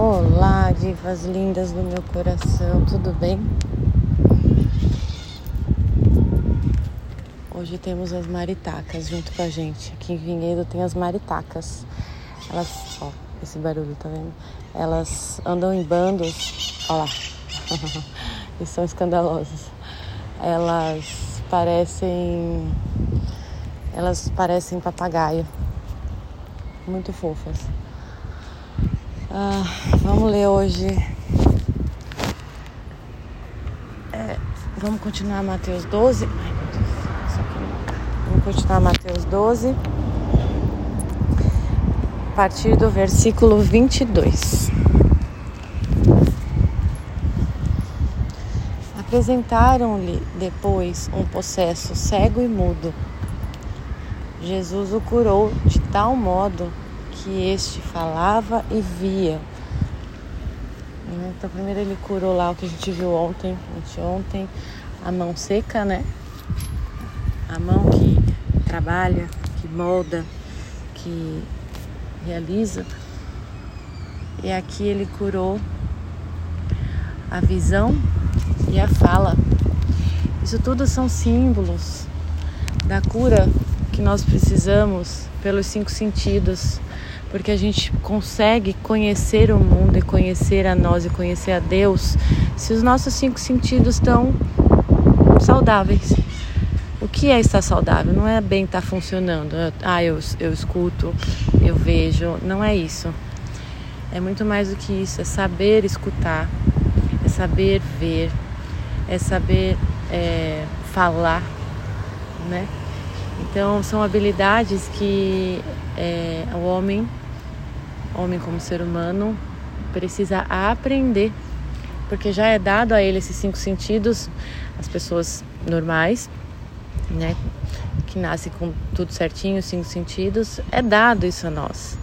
Olá, divas lindas do meu coração, tudo bem? Hoje temos as maritacas junto com a gente. Aqui em Vinhedo tem as maritacas. Elas, ó, esse barulho, tá vendo? Elas andam em bandos, ó lá, e são escandalosas. Elas parecem papagaio. Muito fofas. Vamos ler hoje. Vamos continuar Mateus 12. Ai, meu Deus, isso aqui não. Vamos continuar Mateus 12. A partir do versículo 22. Apresentaram-lhe depois um possesso cego e mudo. Jesus o curou de tal modo que este falava e via. Então primeiro ele curou lá o que a gente viu ontem, a mão seca, né? A mão que trabalha, que molda, que realiza. E aqui ele curou a visão e a fala. Isso tudo são símbolos da cura que nós precisamos pelos 5 sentidos, porque a gente consegue conhecer o mundo e conhecer a nós e conhecer a Deus se os nossos 5 sentidos estão saudáveis. O que é estar saudável? Não é bem estar funcionando. Eu escuto, eu vejo, não é isso. É muito mais do que isso, é saber escutar, é saber ver, é saber falar, né? Então, são habilidades que o homem como ser humano, precisa aprender. Porque já é dado a ele esses 5 sentidos, as pessoas normais, né, que nascem com tudo certinho, os 5 sentidos, é dado isso a nós.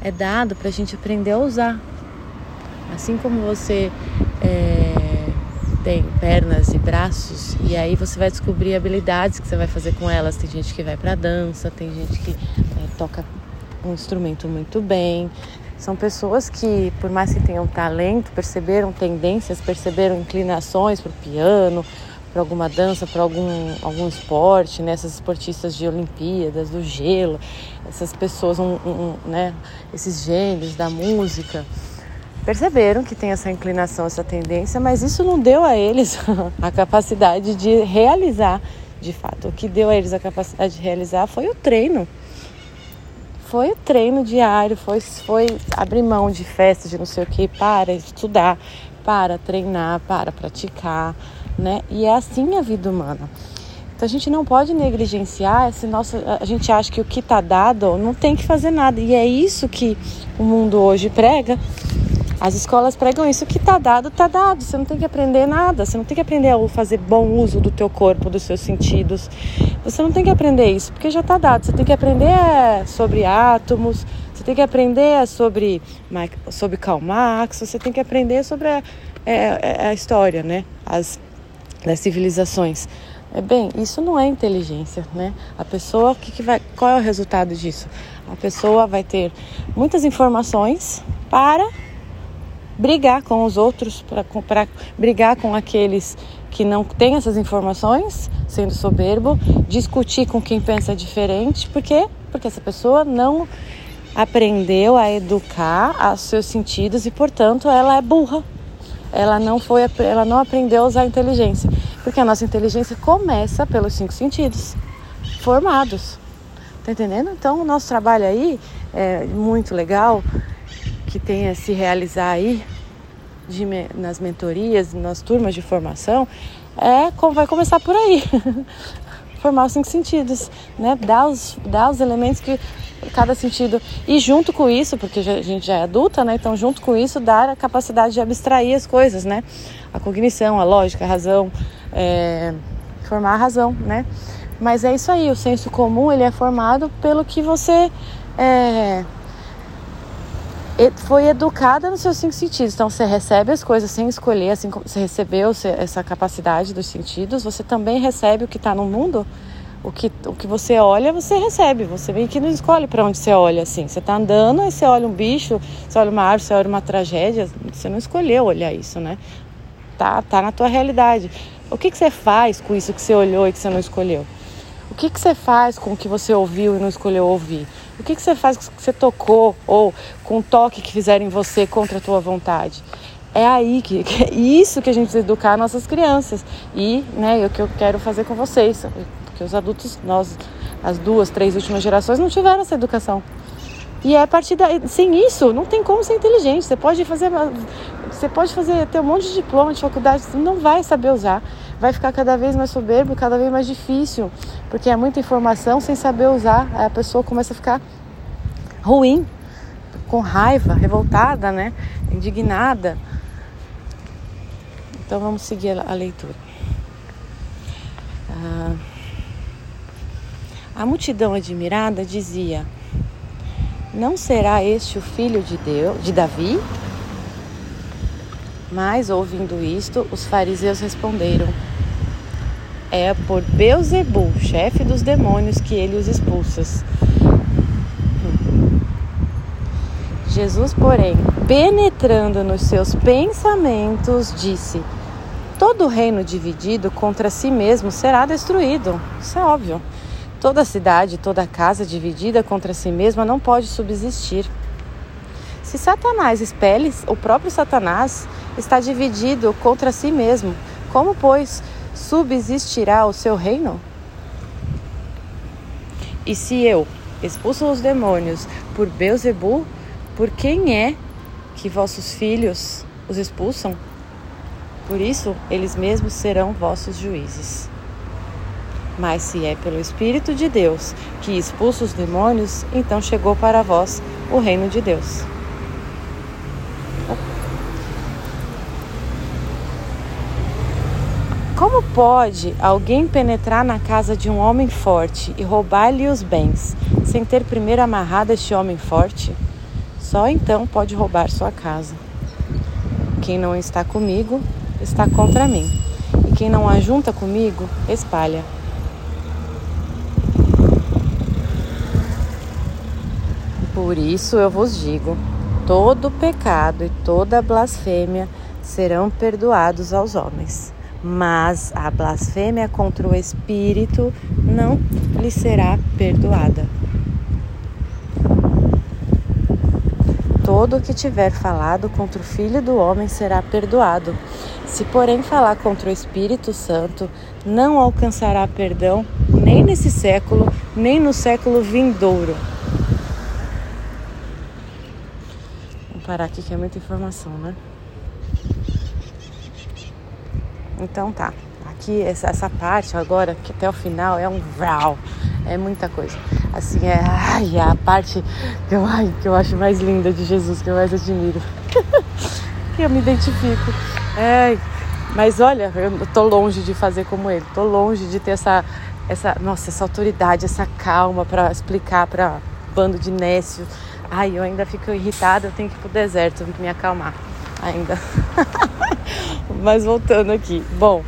É dado para a gente aprender a usar. Assim como você tem pernas e braços, e aí você vai descobrir habilidades que você vai fazer com elas. Tem gente que vai para dança, tem gente que toca um instrumento muito bem. São pessoas que, por mais que tenham talento, perceberam tendências, perceberam inclinações para o piano, para alguma dança, para algum esporte, né? Essas esportistas de Olimpíadas, do gelo, essas pessoas, né? Esses gênios da música. Perceberam que tem essa inclinação, essa tendência, mas isso não deu a eles a capacidade de realizar, de fato. O que deu a eles a capacidade de realizar foi o treino. Foi o treino diário, foi abrir mão de festas, de não sei o que, para estudar, para treinar, para praticar, né? E é assim a vida humana. Então a gente não pode negligenciar a gente acha que o que está dado não tem que fazer nada. E é isso que o mundo hoje prega. As escolas pregam isso, que tá dado, você não tem que aprender nada, você não tem que aprender a fazer bom uso do teu corpo, dos seus sentidos, você não tem que aprender isso, porque já tá dado, você tem que aprender sobre átomos, você tem que aprender sobre Karl Marx, você tem que aprender sobre a história, né, das civilizações. Bem, isso não é inteligência, né? A pessoa, qual é o resultado disso? A pessoa vai ter muitas informações para brigar com os outros, para brigar com aqueles que não têm essas informações, sendo soberbo, discutir com quem pensa diferente. Por quê? Porque essa pessoa não aprendeu a educar os seus sentidos e, portanto, ela é burra. Ela não aprendeu a usar a inteligência. Porque a nossa inteligência começa pelos 5 sentidos formados. Tá entendendo? Então, o nosso trabalho aí é muito legal, que tem a se realizar aí nas mentorias, nas turmas de formação, vai começar por aí. Formar os 5 sentidos, né? Dar os elementos que cada sentido... E junto com isso, porque a gente já é adulta, né? Então, junto com isso, dar a capacidade de abstrair as coisas, né? A cognição, a lógica, a razão, formar a razão, né? Mas é isso aí, o senso comum, ele é formado pelo que você... foi educada nos seus 5 sentidos. Então você recebe as coisas sem escolher, assim como você recebeu essa capacidade dos sentidos, você também recebe o que está no mundo O que você olha, você recebe. Você meio que não escolhe para onde você olha, assim. Você tá andando, aí você olha um bicho, você olha uma árvore, você olha uma tragédia. Você não escolheu olhar isso, né? Tá na tua realidade. O que você faz com isso que você olhou e que você não escolheu? O que você faz com o que você ouviu e não escolheu ouvir? O que você faz com o que você tocou ou com o toque que fizeram em você contra a tua vontade? É aí que é isso que a gente precisa educar nossas crianças. E né, é o que eu quero fazer com vocês. Porque os adultos, nós, as 2, 3 últimas gerações, não tiveram essa educação. E é a partir daí, sem isso, não tem como ser inteligente. Você pode fazer ter um monte de diploma de faculdade, você não vai saber usar. Vai ficar cada vez mais soberbo, cada vez mais difícil. Porque é muita informação sem saber usar. Aí a pessoa começa a ficar ruim, com raiva, revoltada, né? Indignada. Então vamos seguir a leitura. A multidão admirada dizia: não será este o filho de Deus, de Davi? Mas ouvindo isto, os fariseus responderam: é por Beelzebul, chefe dos demônios, que ele os expulsa. Jesus, porém, penetrando nos seus pensamentos, disse: todo reino dividido contra si mesmo será destruído. Isso é óbvio. Toda cidade, toda casa dividida contra si mesma não pode subsistir. Se Satanás expele, o próprio Satanás está dividido contra si mesmo. Como, pois, subsistirá o seu reino? E se eu expulso os demônios por Beelzebul, por quem é que vossos filhos os expulsam? Por isso, eles mesmos serão vossos juízes. Mas se é pelo Espírito de Deus que expulsa os demônios, então chegou para vós o reino de Deus. Como pode alguém penetrar na casa de um homem forte e roubar-lhe os bens, sem ter primeiro amarrado este homem forte? Só então pode roubar sua casa. Quem não está comigo, está contra mim. E quem não ajunta comigo, espalha. Por isso eu vos digo, todo pecado e toda blasfêmia serão perdoados aos homens. Mas a blasfêmia contra o Espírito não lhe será perdoada. Todo o que tiver falado contra o Filho do Homem será perdoado. Se, porém, falar contra o Espírito Santo, não alcançará perdão nem nesse século, nem no século vindouro. Vamos parar aqui que é muita informação, né? Então tá, aqui essa parte agora, que até o final é um vral, é muita coisa. Assim, a parte que eu acho mais linda de Jesus, que eu mais admiro, que eu me identifico. Mas olha, eu tô longe de fazer como ele, tô longe de ter essa autoridade, essa calma pra explicar pra bando de nécio. Eu ainda fico irritada, eu tenho que ir pro deserto me acalmar ainda. Mas voltando aqui. Bom,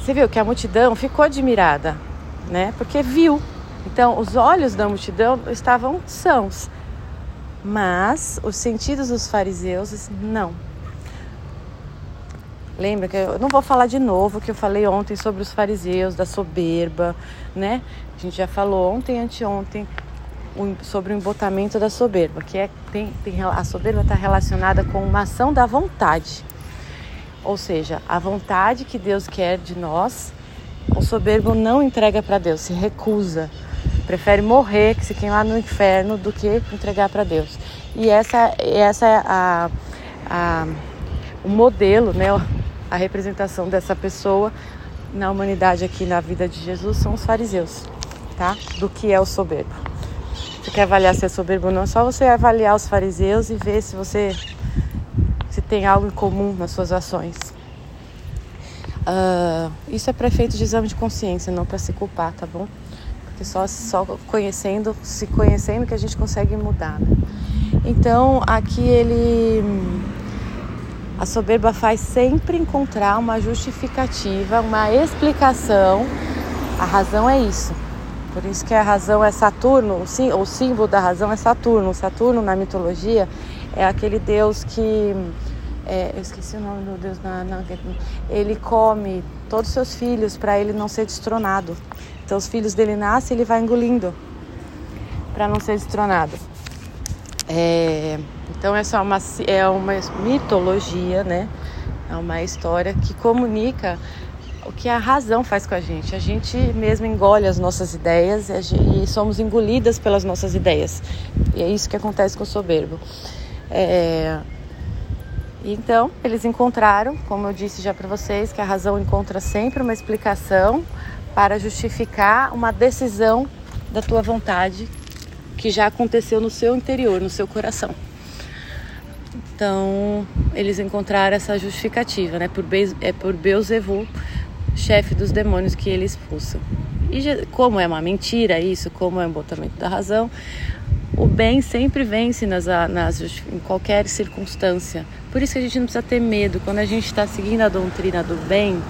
você viu que a multidão ficou admirada, né? Porque viu. Então, os olhos da multidão estavam sãos. Mas os sentidos dos fariseus, não. Lembra que eu não vou falar de novo o que eu falei ontem sobre os fariseus, da soberba, né? A gente já falou ontem, anteontem, sobre o embotamento da soberba, que a soberba está relacionada com uma ação da vontade, ou seja, a vontade que Deus quer de nós, o soberbo não entrega para Deus, se recusa, prefere morrer, que se queimar no inferno, do que entregar para Deus. E essa é o modelo, né, a representação dessa pessoa na humanidade aqui na vida de Jesus são os fariseus, tá? Do que é o soberbo. Você quer avaliar se é soberbo ou não, é só você avaliar os fariseus e ver se você tem algo em comum nas suas ações. Isso é para efeito de exame de consciência, não para se culpar, tá bom? Porque só se conhecendo que a gente consegue mudar, né? Então, aqui ele A soberba faz sempre encontrar uma justificativa, uma explicação. A razão é isso. Por isso que a razão é Saturno, o símbolo da razão é Saturno. Saturno, na mitologia, é aquele deus que... eu esqueci o nome do deus. Ele come todos os seus filhos para ele não ser destronado. Então, os filhos dele nascem e ele vai engolindo para não ser destronado. Então, essa é uma mitologia, né? É uma história que comunica o que a razão faz com a gente. A gente mesmo engole as nossas ideias e somos engolidas pelas nossas ideias. E é isso que acontece com o soberbo. Então, eles encontraram, como eu disse já para vocês, que a razão encontra sempre uma explicação para justificar uma decisão da tua vontade que já aconteceu no seu interior, no seu coração. Então, eles encontraram essa justificativa, né? Por Beelzebul, chefe dos demônios, que ele expulsa. E como é uma mentira isso, como é um botamento da razão, o bem sempre vence em qualquer circunstância. Por isso que a gente não precisa ter medo. Quando a gente está seguindo a doutrina do bem,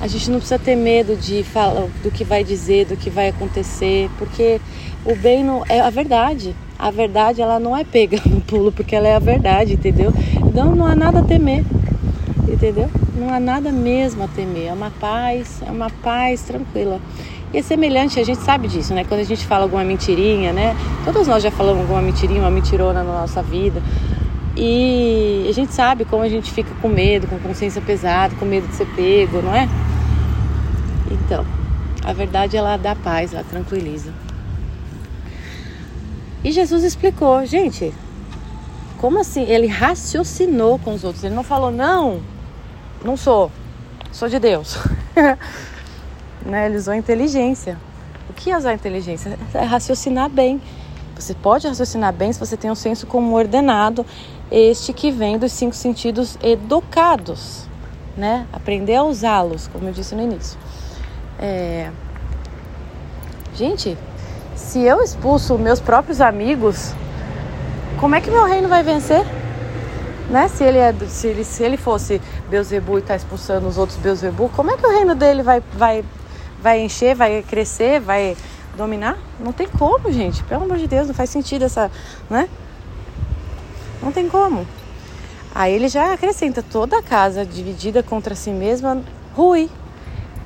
a gente não precisa ter medo de falar do que vai dizer, do que vai acontecer, porque o bem não é a verdade. A verdade, ela não é pega no pulo, porque ela é a verdade, entendeu? Então não há nada a temer, entendeu? Não há nada mesmo a temer. É uma paz tranquila. E é semelhante, a gente sabe disso, né? Quando a gente fala alguma mentirinha, né? Todos nós já falamos alguma mentirinha, uma mentirona na nossa vida. E a gente sabe como a gente fica com medo, com consciência pesada, com medo de ser pego, não é? Então, a verdade, ela dá paz, ela tranquiliza. E Jesus explicou, gente, como assim? Ele raciocinou com os outros. Ele não falou, não sou de Deus. Né? Ele usou a inteligência. O que é usar a inteligência? É raciocinar bem. Você pode raciocinar bem se você tem um senso comum ordenado, este que vem dos 5 sentidos educados, né? Aprender a usá-los, como eu disse no início. Gente, se eu expulso meus próprios amigos, como é que meu reino vai vencer? Né? Se ele fosse Beelzebul e está expulsando os outros Beelzebul, como é que o reino dele vai encher, vai crescer, vai dominar? Não tem como, gente. Pelo amor de Deus, não faz sentido essa... Né? Não tem como. Aí ele já acrescenta, toda a casa dividida contra si mesma, rui.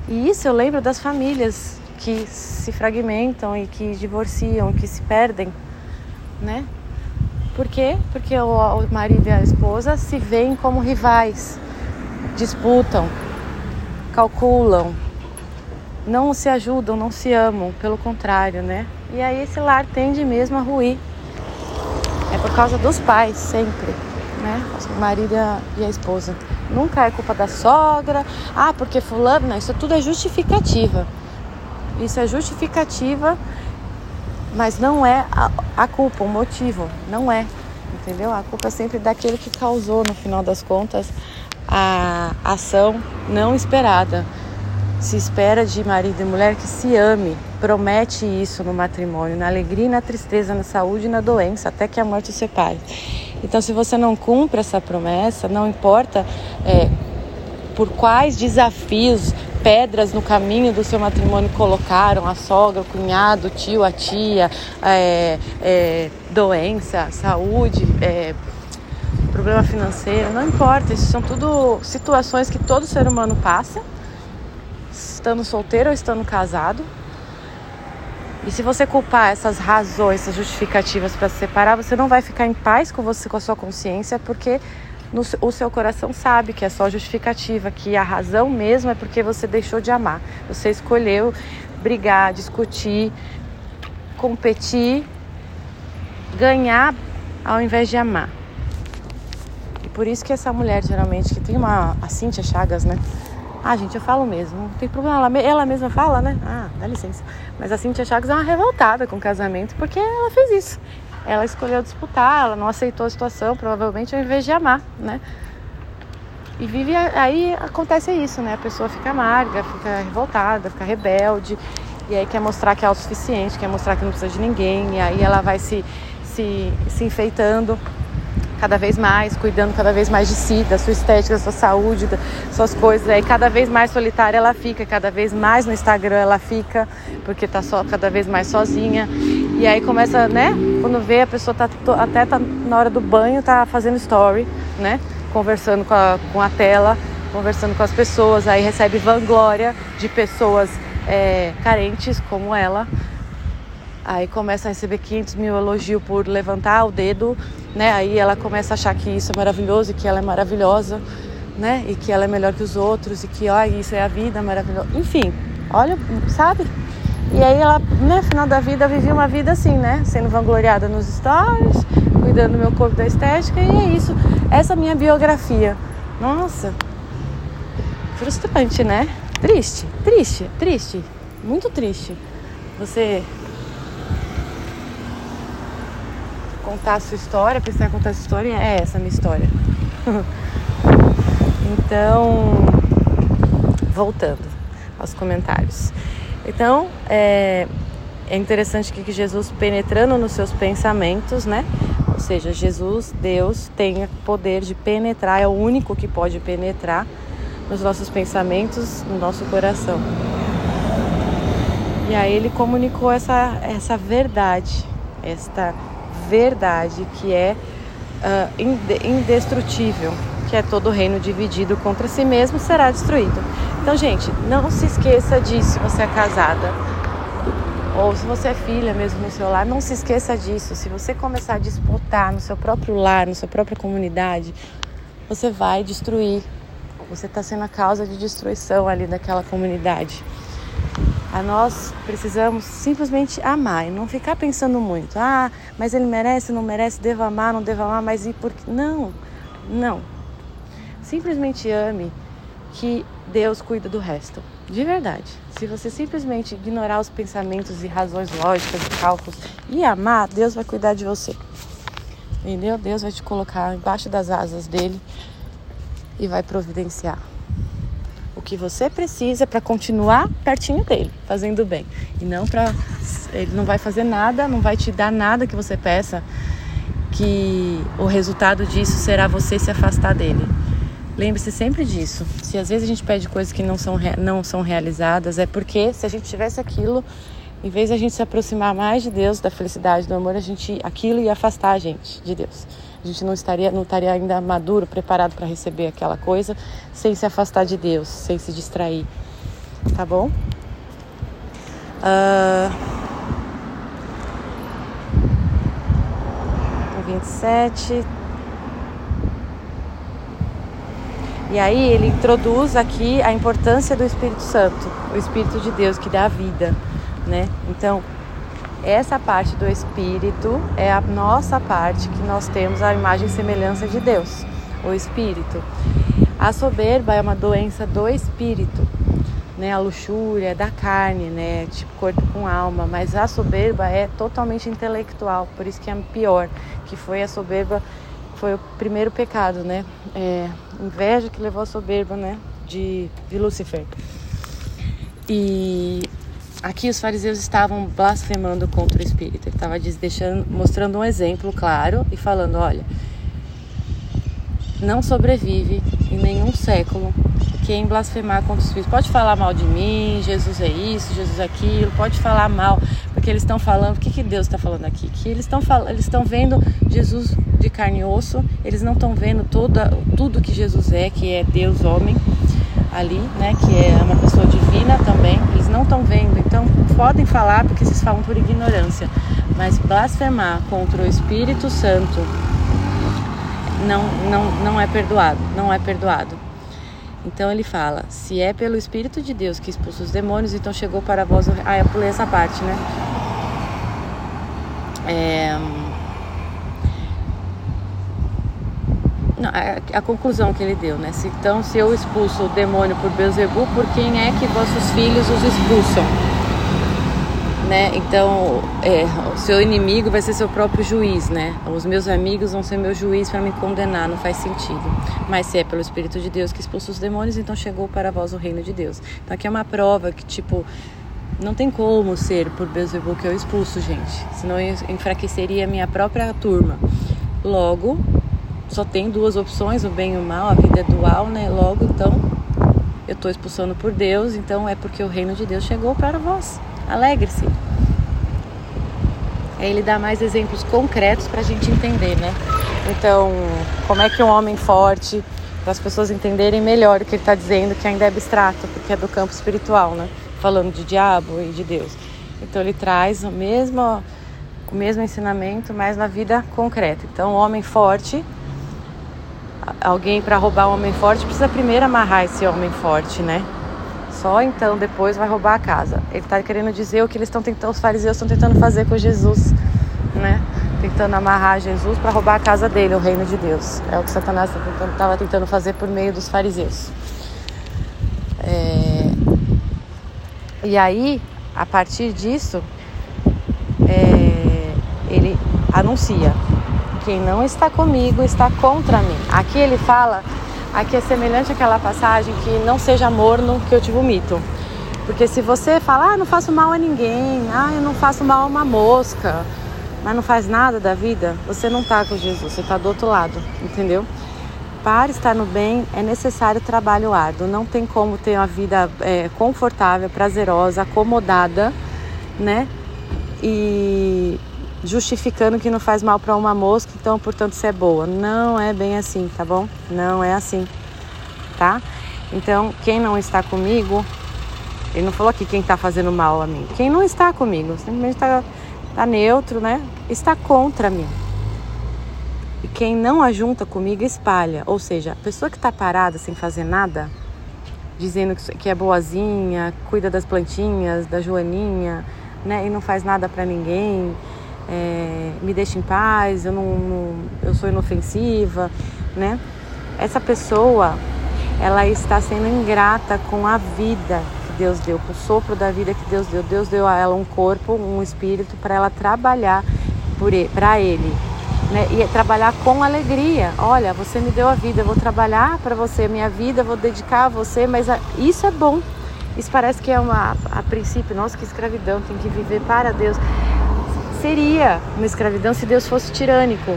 E isso eu lembro das famílias que se fragmentam e que divorciam, que se perdem, né? Por quê? Porque o marido e a esposa se veem como rivais, disputam, calculam, não se ajudam, não se amam, pelo contrário, né? E aí esse lar tende mesmo a ruir. É por causa dos pais, sempre, né? O marido e a esposa. Nunca é culpa da sogra, porque fulano... Não, isso tudo é justificativa. Isso é justificativa, mas não é a culpa, o motivo. Não é, entendeu? A culpa é sempre daquele que causou, no final das contas, a ação não esperada. Se espera de marido e mulher que se ame, promete isso no matrimônio, na alegria e na tristeza, na saúde e na doença, até que a morte os separe. Então, se você não cumpre essa promessa, não importa por quais desafios, pedras no caminho do seu matrimônio colocaram a sogra, o cunhado, o tio, a tia, doença, saúde, problema financeiro, não importa. Isso são tudo situações que todo ser humano passa, estando solteiro ou estando casado. E se você culpar essas razões, essas justificativas para se separar, você não vai ficar em paz com você, com a sua consciência, porque o seu coração sabe que é só justificativa, que a razão mesmo é porque você deixou de amar. Você escolheu brigar, discutir, competir, ganhar ao invés de amar. E por isso que essa mulher, geralmente, que tem a Cíntia Chagas, né? Gente, eu falo mesmo, não tem problema, ela mesma fala, né? Dá licença. Mas a Cíntia Chagas é uma revoltada com o casamento, porque ela fez isso. Ela escolheu disputar, ela não aceitou a situação, provavelmente, ao invés de amar, né? E aí acontece isso, né? A pessoa fica amarga, fica revoltada, fica rebelde, e aí quer mostrar que é autossuficiente, quer mostrar que não precisa de ninguém, e aí ela vai se enfeitando, cada vez mais, cuidando cada vez mais de si, da sua estética, da sua saúde, das suas coisas. Aí cada vez mais solitária ela fica, cada vez mais no Instagram ela fica, porque tá só cada vez mais sozinha. E aí começa, né? Quando vê, a pessoa tá até tá na hora do banho, tá fazendo story, né? Conversando com a tela, conversando com as pessoas, aí recebe vanglória de pessoas carentes como ela. Aí começa a receber 500 mil elogios por levantar o dedo, né? Aí ela começa a achar que isso é maravilhoso e que ela é maravilhosa, né? E que ela é melhor que os outros e que, ó, isso é a vida maravilhosa. Enfim, olha, sabe? E aí ela, no final da vida, vivia uma vida assim, né? Sendo vangloriada nos stories, cuidando do meu corpo, da estética, e é isso. Essa é a minha biografia. Nossa, frustrante, né? Triste, triste, triste. Muito triste. Você contar a sua história, pensar em contar a sua história, é essa a minha história. Então, voltando aos comentários. Então, é interessante que Jesus, penetrando nos seus pensamentos, né? Ou seja, Jesus, Deus, tem o poder de penetrar, é o único que pode penetrar nos nossos pensamentos, no nosso coração. E aí ele comunicou essa verdade, esta verdade que é indestrutível, que é todo reino dividido contra si mesmo será destruído. Então, gente, não se esqueça disso. Se você é casada ou se você é filha mesmo no seu lar, não se esqueça disso. Se você começar a disputar no seu próprio lar, na sua própria comunidade, você vai destruir. Você está sendo a causa de destruição ali daquela comunidade. Nós precisamos simplesmente amar e não ficar pensando muito. Ah, mas ele merece, não merece, devo amar, não devo amar, mas e por quê? Não, não. Simplesmente ame, que Deus cuida do resto, de verdade. Se você simplesmente ignorar os pensamentos e razões lógicas e cálculos e amar, Deus vai cuidar de você. Entendeu? Deus vai te colocar embaixo das asas dele e vai providenciar o que você precisa para continuar pertinho dele, fazendo bem. E não para ele não vai fazer nada, não vai te dar nada que você peça, que o resultado disso será você se afastar dele. Lembre-se sempre disso. Se às vezes a gente pede coisas que não são realizadas, é porque se a gente tivesse aquilo, em vez de a gente se aproximar mais de Deus, da felicidade, do amor, aquilo ia afastar a gente de Deus. A gente não estaria ainda maduro, preparado para receber aquela coisa, sem se afastar de Deus, sem se distrair. Tá bom? O 27... E aí ele introduz aqui a importância do Espírito Santo, o Espírito de Deus que dá a vida, né? Então, essa parte do Espírito é a nossa parte, que nós temos a imagem e semelhança de Deus, o Espírito. A soberba é uma doença do Espírito, né? A luxúria é da carne, né? Tipo corpo com alma, mas a soberba é totalmente intelectual, por isso que é pior, que foi a soberba, foi o primeiro pecado, né? Inveja que levou a soberba, né? De Lúcifer. E aqui os fariseus estavam blasfemando contra o Espírito. Ele estava mostrando um exemplo claro e falando, olha, não sobrevive em nenhum século quem blasfemar contra o Espírito. Pode falar mal de mim, Jesus é isso, Jesus é aquilo, pode falar mal, porque eles estão falando, o que Deus está falando aqui? Que eles estão vendo Jesus de carne e osso, eles não estão vendo tudo que Jesus é, que é Deus homem ali, né, que é uma pessoa divina também, eles não estão vendo, então podem falar porque vocês falam por ignorância, mas blasfemar contra o Espírito Santo não é perdoado, não é perdoado. Então ele fala, se é pelo Espírito de Deus que expulsa os demônios, então chegou para vós... eu pulei essa parte, né? Não, a conclusão que ele deu, né? Então, se eu expulso o demônio por Beelzebul, por quem é que vossos filhos os expulsam? Né? Então, o seu inimigo vai ser seu próprio juiz, né? Os meus amigos vão ser meu juiz para me condenar, não faz sentido. Mas se é pelo Espírito de Deus que expulsa os demônios, então chegou para vós o reino de Deus. Então, aqui é uma prova que, tipo, não tem como ser por Beelzebul que eu expulso, gente. Senão eu enfraqueceria a minha própria turma. Logo, só tem duas opções, o bem e o mal, a vida é dual, né? Logo, então, eu estou expulsando por Deus, então é porque o reino de Deus chegou para vós. Alegre-se. Aí ele dá mais exemplos concretos para a gente entender, né? Então, como é que um homem forte, para as pessoas entenderem melhor o que ele está dizendo, que ainda é abstrato, porque é do campo espiritual, né? Falando de diabo e de Deus. Então, ele traz o mesmo ensinamento, mas na vida concreta. Então, o homem forte, alguém para roubar um homem forte, precisa primeiro amarrar esse homem forte, né? Só então depois vai roubar a casa. Ele está querendo dizer o que eles estão tentando, os fariseus estão tentando fazer com Jesus, né? Tentando amarrar Jesus para roubar a casa dele, o reino de Deus. É o que Satanás estava tentando fazer por meio dos fariseus. E aí, a partir disso, ele anuncia: quem não está comigo está contra mim. Aqui ele fala, aqui é semelhante àquela passagem que não seja morno que eu te vomito. Porque se você fala, não faço mal a ninguém, eu não faço mal a uma mosca, mas não faz nada da vida, você não está com Jesus, você está do outro lado, entendeu? Para estar no bem é necessário trabalho árduo, não tem como ter uma vida confortável, prazerosa, acomodada, né? E justificando que não faz mal para uma mosca, então, portanto, você é boa. Não é bem assim, tá bom? Não é assim, tá? Então, quem não está comigo, ele não falou aqui quem está fazendo mal a mim. Quem não está comigo, simplesmente está neutro, né? Está contra mim. E quem não ajunta comigo espalha. Ou seja, a pessoa que está parada sem fazer nada, dizendo que é boazinha, cuida das plantinhas, da joaninha, né? E não faz nada para ninguém, me deixa em paz, eu sou inofensiva, né? Essa pessoa, ela está sendo ingrata com a vida que Deus deu, com o sopro da vida que Deus deu. Deus deu a ela um corpo, um espírito para ela trabalhar para Ele. Né? E trabalhar com alegria. Olha, você me deu a vida, eu vou trabalhar para você, minha vida, eu vou dedicar a você, mas isso é bom. Isso parece que é a princípio, nossa, que escravidão, tem que viver para Deus. Seria uma escravidão se Deus fosse tirânico.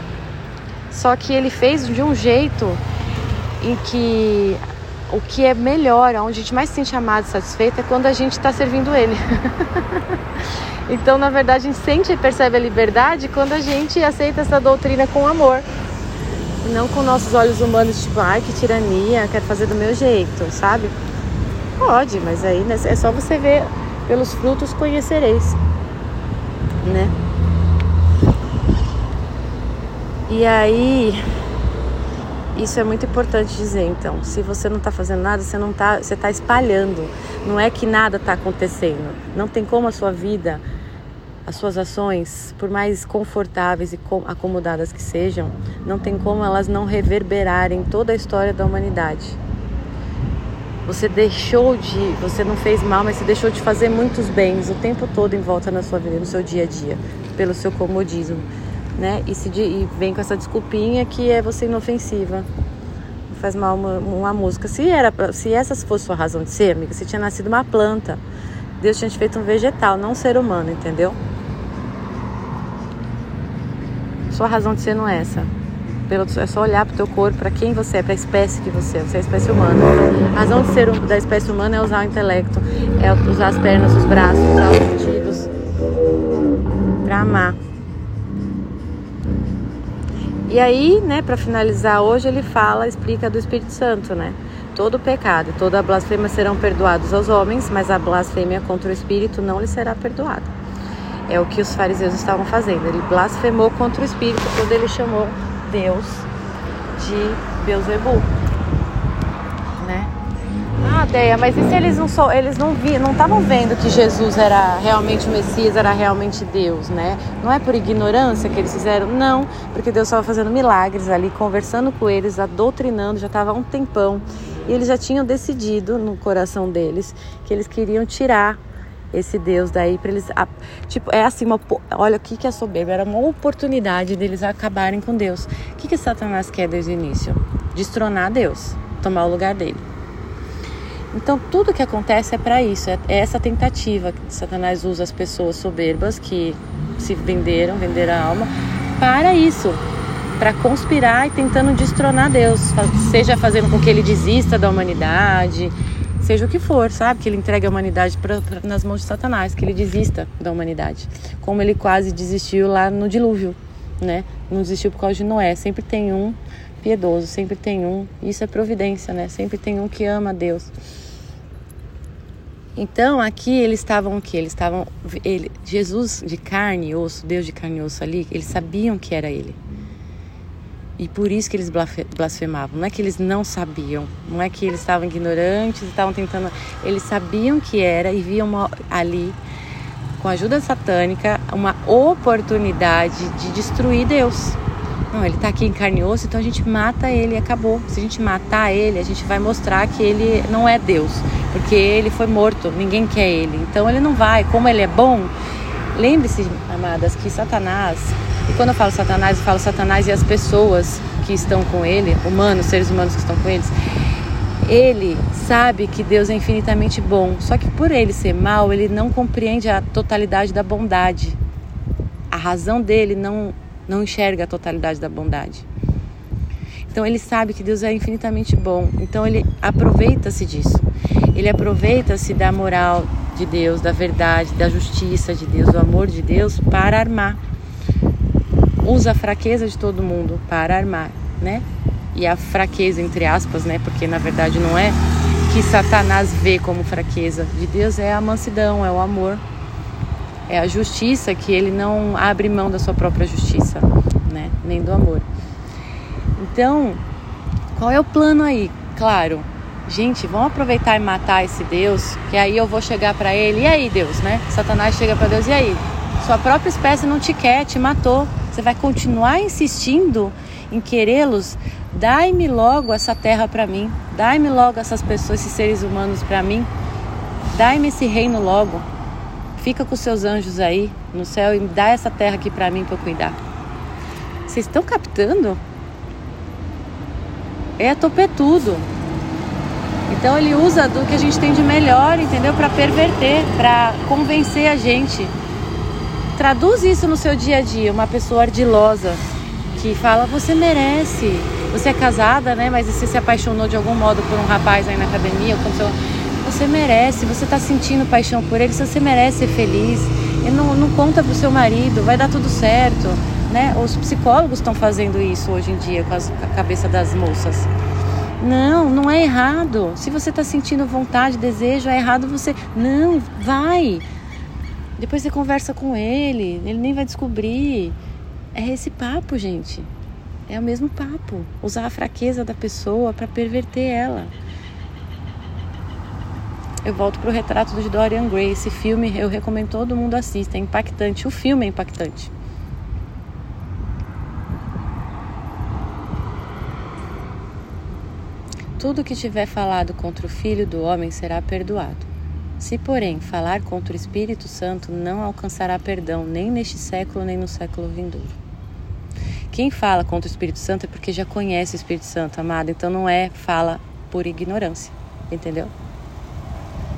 Só que ele fez de um jeito em que o que é melhor, onde a gente mais se sente amado e satisfeito, é quando a gente está servindo ele. Então, na verdade, a gente sente e percebe a liberdade quando a gente aceita essa doutrina com amor. Não com nossos olhos humanos, tipo, ai, que tirania, quero fazer do meu jeito, sabe? Pode, mas aí é só você ver, pelos frutos conhecereis, né? E aí, isso é muito importante dizer, então. Se você não está fazendo nada, você está espalhando. Não é que nada está acontecendo. Não tem como a sua vida, as suas ações, por mais confortáveis e acomodadas que sejam, não tem como elas não reverberarem toda a história da humanidade. Você não fez mal, mas você deixou de fazer muitos bens o tempo todo em volta na sua vida, no seu dia a dia, pelo seu comodismo. Né? E vem com essa desculpinha que é você inofensiva, não faz mal uma mosca. Se essa fosse sua razão de ser, amiga, você tinha nascido uma planta, Deus tinha te feito um vegetal, não um ser humano, entendeu? Sua razão de ser não é essa. É só olhar pro teu corpo, para quem você é, para a espécie que você é a espécie humana. A razão de ser da espécie humana é usar o intelecto, é usar as pernas, os braços, usar os sentidos para amar. E aí, né, para finalizar hoje, ele explica do Espírito Santo, né? Todo pecado e toda blasfêmia serão perdoados aos homens, mas a blasfêmia contra o Espírito não lhe será perdoada. É o que os fariseus estavam fazendo. Ele blasfemou contra o Espírito quando ele chamou Deus de Beelzebul, né? Deia, mas e se eles não estavam vendo que Jesus era realmente o Messias, era realmente Deus, né? Não é por ignorância que eles fizeram, não, porque Deus estava fazendo milagres ali, conversando com eles, doutrinando, já estava há um tempão, e eles já tinham decidido no coração deles que eles queriam tirar esse Deus daí para eles, olha o que é soberba, era uma oportunidade deles acabarem com Deus. O que Satanás quer desde o início? Destronar Deus, tomar o lugar dele. Então, tudo que acontece é para isso, é essa tentativa que Satanás usa as pessoas soberbas que se venderam a alma para isso, para conspirar e tentando destronar Deus, seja fazendo com que ele desista da humanidade, seja o que for, sabe? Que ele entregue a humanidade nas mãos de Satanás, que ele desista da humanidade, como ele quase desistiu lá no dilúvio, né? Não desistiu por causa de Noé. Sempre tem um piedoso, sempre tem um, isso é providência, né? Sempre tem um que ama a Deus. Então aqui eles estavam o quê? Eles estavam, Jesus de carne e osso, Deus de carne e osso ali, eles sabiam que era ele. E por isso que eles blasfemavam. Não é que eles não sabiam, não é que eles estavam ignorantes, estavam tentando. Eles sabiam que era e viam ali, com a ajuda satânica, uma oportunidade de destruir Deus. Não, ele está aqui em carne e osso, então a gente mata ele e acabou. Se a gente matar ele, a gente vai mostrar que ele não é Deus, porque ele foi morto, ninguém quer ele, então ele não vai. Como ele é bom, lembre-se, amadas, que Satanás, e quando eu falo Satanás e as pessoas que estão com ele, humanos, seres humanos que estão com eles, ele sabe que Deus é infinitamente bom, só que por ele ser mau, ele não compreende a totalidade da bondade, a razão dele não enxerga a totalidade da bondade. Então ele sabe que Deus é infinitamente bom, então ele aproveita-se disso, ele aproveita-se da moral de Deus, da verdade, da justiça de Deus, do amor de Deus para armar, usa a fraqueza de todo mundo para armar, né? E a fraqueza entre aspas, né? Porque na verdade não é que Satanás vê como fraqueza de Deus, é a mansidão, é o amor, é a justiça, que ele não abre mão da sua própria justiça, né? Nem do amor. Então, qual é o plano aí? Claro, gente, vamos aproveitar e matar esse Deus, que aí eu vou chegar pra ele, e aí Deus, né? Satanás chega pra Deus, e aí? Sua própria espécie não te quer, te matou. Você vai continuar insistindo em querê-los? Dai-me logo essa terra pra mim, dai-me logo essas pessoas, esses seres humanos pra mim, dai-me esse reino logo, fica com seus anjos aí no céu e dá essa terra aqui pra mim pra eu cuidar. Vocês estão captando? É topetudo. Então ele usa do que a gente tem de melhor, entendeu? Para perverter, para convencer a gente. Traduz isso no seu dia a dia. Uma pessoa ardilosa que fala, você merece. Você é casada, né? Mas você se apaixonou de algum modo por um rapaz aí na academia. Você merece, você está sentindo paixão por ele. Você merece ser feliz. E não conta pro seu marido, vai dar tudo certo. Né? Os psicólogos estão fazendo isso hoje em dia com a cabeça das moças. Não é errado. Se você está sentindo vontade, desejo, é errado você... Não, vai. Depois você conversa com ele. Ele nem vai descobrir. É esse papo, gente. É o mesmo papo. Usar a fraqueza da pessoa para perverter ela. Eu volto pro Retrato de Dorian Gray. Esse filme eu recomendo todo mundo assista. É impactante. O filme é impactante. Tudo que tiver falado contra o Filho do Homem será perdoado. Se, porém, falar contra o Espírito Santo, não alcançará perdão, nem neste século, nem no século vindouro. Quem fala contra o Espírito Santo é porque já conhece o Espírito Santo, amado. Então não é fala por ignorância, entendeu?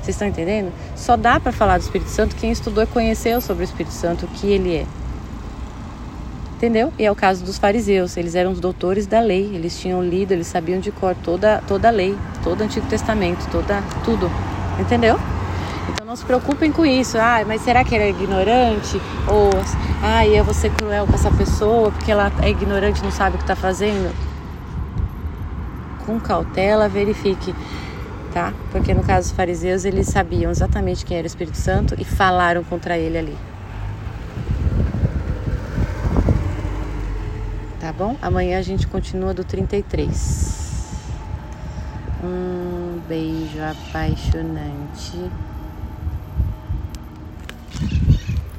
Vocês estão entendendo? Só dá para falar do Espírito Santo quem estudou e conheceu sobre o Espírito Santo, o que ele é. Entendeu? E é o caso dos fariseus, eles eram os doutores da lei, eles tinham lido, eles sabiam de cor toda a lei, todo o Antigo Testamento, tudo, entendeu? Então não se preocupem com isso, mas será que ele é ignorante? Ou, eu vou ser cruel com essa pessoa porque ela é ignorante, não sabe o que está fazendo? Com cautela, verifique, tá? Porque no caso dos fariseus, eles sabiam exatamente quem era o Espírito Santo e falaram contra ele ali. Tá bom? Amanhã a gente continua do 33. Um beijo apaixonante.